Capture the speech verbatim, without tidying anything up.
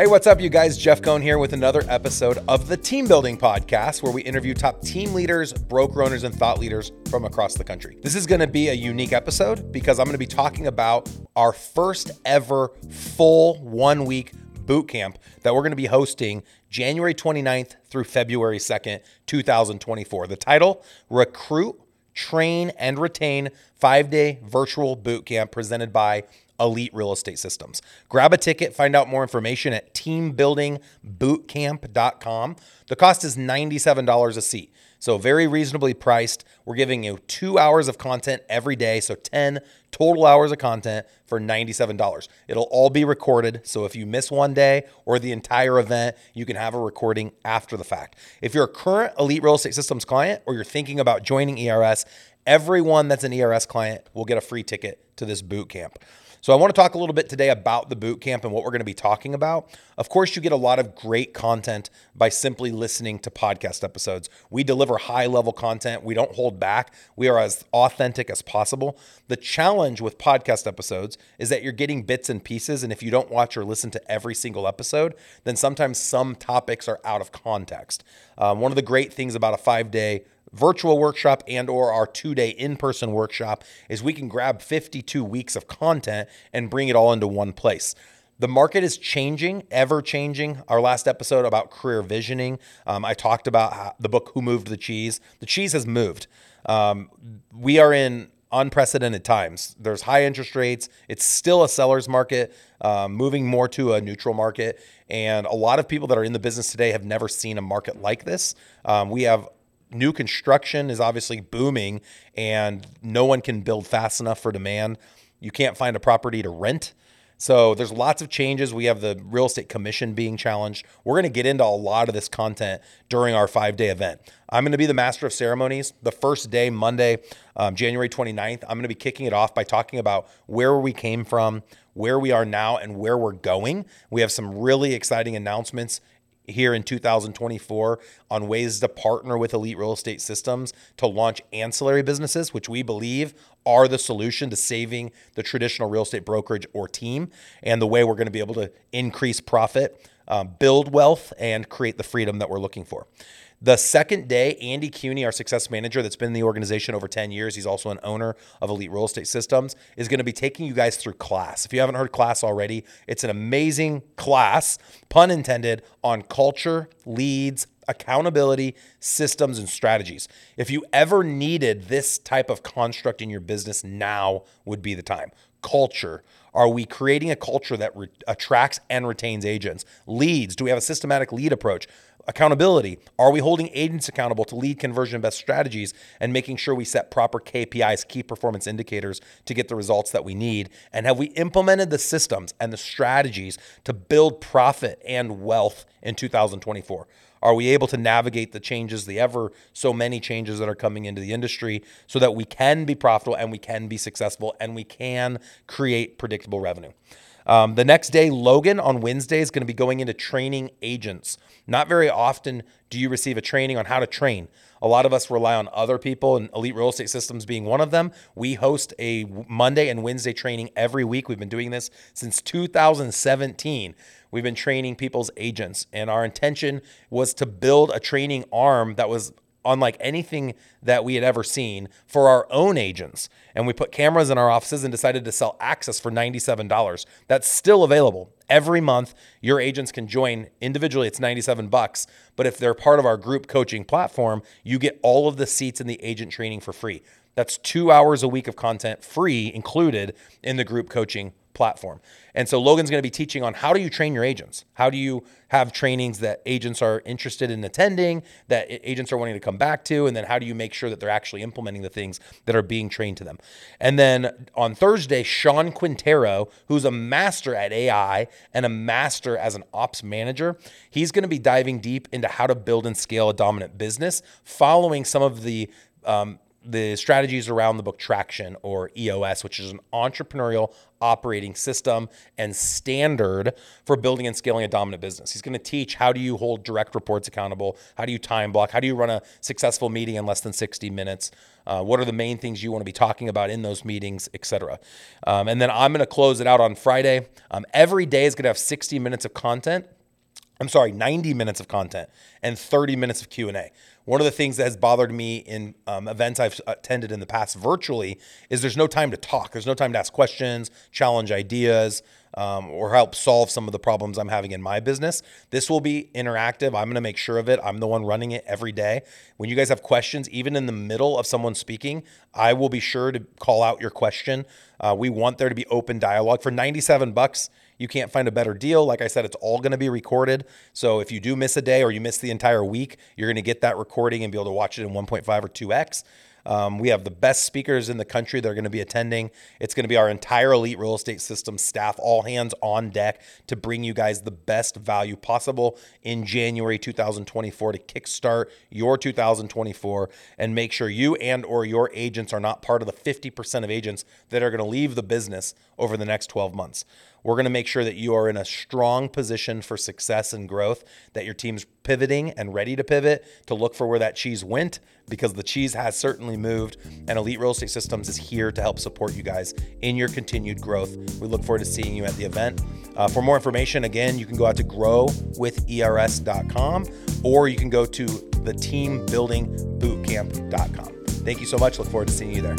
Hey, what's up, you guys? Jeff Cohn here with another episode of the Team Building Podcast, where we interview top team leaders, broker owners, and thought leaders from across the country. This is going to be a unique episode because I'm going to be talking about our first ever full one-week boot camp that we're going to be hosting January twenty-ninth through February second, two thousand twenty-four. The title, Recruit, Train, and Retain five-day virtual boot camp presented by Elite Real Estate Systems. Grab a ticket, find out more information at team building bootcamp dot com. The cost is ninety-seven dollars a seat, so very reasonably priced. We're giving you two hours of content every day, so ten total hours of content for ninety-seven dollars. It'll all be recorded, so if you miss one day or the entire event, you can have a recording after the fact. If you're a current Elite Real Estate Systems client or you're thinking about joining E R S, everyone that's an E R S client will get a free ticket to this boot camp. So I want to talk a little bit today about the boot camp and what we're going to be talking about. Of course, you get a lot of great content by simply listening to podcast episodes. We deliver high-level content. We don't hold back. We are as authentic as possible. The challenge with podcast episodes is that you're getting bits and pieces, and if you don't watch or listen to every single episode, then sometimes some topics are out of context. Um, one of the great things about a five-day virtual workshop and or our two-day in-person workshop is we can grab fifty-two weeks of content and bring it all into one place. The market is changing, ever changing. Our last episode about career visioning, um, I talked about how the book Who Moved the Cheese. The cheese has moved. Um, we are in unprecedented times. There's high interest rates. It's still a seller's market, uh, moving more to a neutral market. And a lot of people that are in the business today have never seen a market like this. Um, we have New construction is obviously booming, and no one can build fast enough for demand. You can't find a property to rent. So there's lots of changes. We have the real estate commission being challenged. We're going to get into a lot of this content during our five-day event. I'm going to be the master of ceremonies. The first day, Monday, um, January twenty-ninth, I'm going to be kicking it off by talking about where we came from, where we are now, and where we're going. We have some really exciting announcements here in two thousand twenty-four on ways to partner with Elite Real Estate Systems to launch ancillary businesses, which we believe are the solution to saving the traditional real estate brokerage or team, and the way we're going to be able to increase profit, um, build wealth, and create the freedom that we're looking for. The second day, Andy Cuny, our success manager that's been in the organization over ten years, he's also an owner of Elite Real Estate Systems, is going to be taking you guys through class. If you haven't heard class already, it's an amazing class, pun intended, on culture, leads, accountability, systems, and strategies. If you ever needed this type of construct in your business, now would be the time. Culture. Are we creating a culture that re- attracts and retains agents? Leads. Do we have a systematic lead approach? Accountability. Are we holding agents accountable to lead conversion best strategies and making sure we set proper K P Is, key performance indicators, to get the results that we need? And have we implemented the systems and the strategies to build profit and wealth in two thousand twenty-four? Are we able to navigate the changes, the ever so many changes that are coming into the industry, so that we can be profitable and we can be successful and we can create predictable revenue? Um, the next day, Logan, on Wednesday, is going to be going into training agents. Not very often do you receive a training on how to train. A lot of us rely on other people, and Elite Real Estate Systems being one of them. We host a Monday and Wednesday training every week. We've been doing this since two thousand seventeen. We've been training people's agents, and our intention was to build a training arm that was unlike anything that we had ever seen for our own agents. And we put cameras in our offices and decided to sell access for ninety-seven dollars. That's still available. Every month, your agents can join individually. It's ninety-seven bucks. But if they're part of our group coaching platform, you get all of the seats in the agent training for free. That's two hours a week of content free included in the group coaching platform. And so Logan's going to be teaching on how do you train your agents? How do you have trainings that agents are interested in attending, that agents are wanting to come back to, and then how do you make sure that they're actually implementing the things that are being trained to them? And then on Thursday, Sean Quintero, who's a master at A I and a master as an ops manager, he's going to be diving deep into how to build and scale a dominant business, following some of the um, the strategies around the book Traction, or E O S, which is an entrepreneurial operating system and standard for building and scaling a dominant business. He's going to teach, how do you hold direct reports accountable? How do you time block? How do you run a successful meeting in less than sixty minutes? Uh, what are the main things you want to be talking about in those meetings, et cetera? Um, and then I'm going to close it out on Friday. Um, every day is going to have sixty minutes of content. I'm sorry, ninety minutes of content and thirty minutes of Q and A. One of the things that has bothered me in um, events I've attended in the past virtually is there's no time to talk. There's no time to ask questions, challenge ideas, um, or help solve some of the problems I'm having in my business. This will be interactive. I'm going to make sure of it. I'm the one running it every day. When you guys have questions, even in the middle of someone speaking, I will be sure to call out your question. Uh, we want there to be open dialogue. For ninety-seven bucks. You can't find a better deal. Like I said, it's all going to be recorded. So if you do miss a day or you miss the entire week, you're going to get that recording and be able to watch it in one point five or two X. Um, we have the best speakers in the country that are going to be attending. It's going to be our entire Elite Real Estate Systems staff, all hands on deck, to bring you guys the best value possible in January two thousand twenty-four to kickstart your two thousand twenty-four and make sure you and or your agents are not part of the fifty percent of agents that are going to leave the business over the next twelve months. We're going to make sure that you are in a strong position for success and growth, that your team's pivoting and ready to pivot to look for where that cheese went, because the cheese has certainly moved, and Elite Real Estate Systems is here to help support you guys in your continued growth. We look forward to seeing you at the event. Uh, for more information, again, you can go out to grow with ers dot com, or you can go to the team building bootcamp dot com. Thank you so much. Look forward to seeing you there.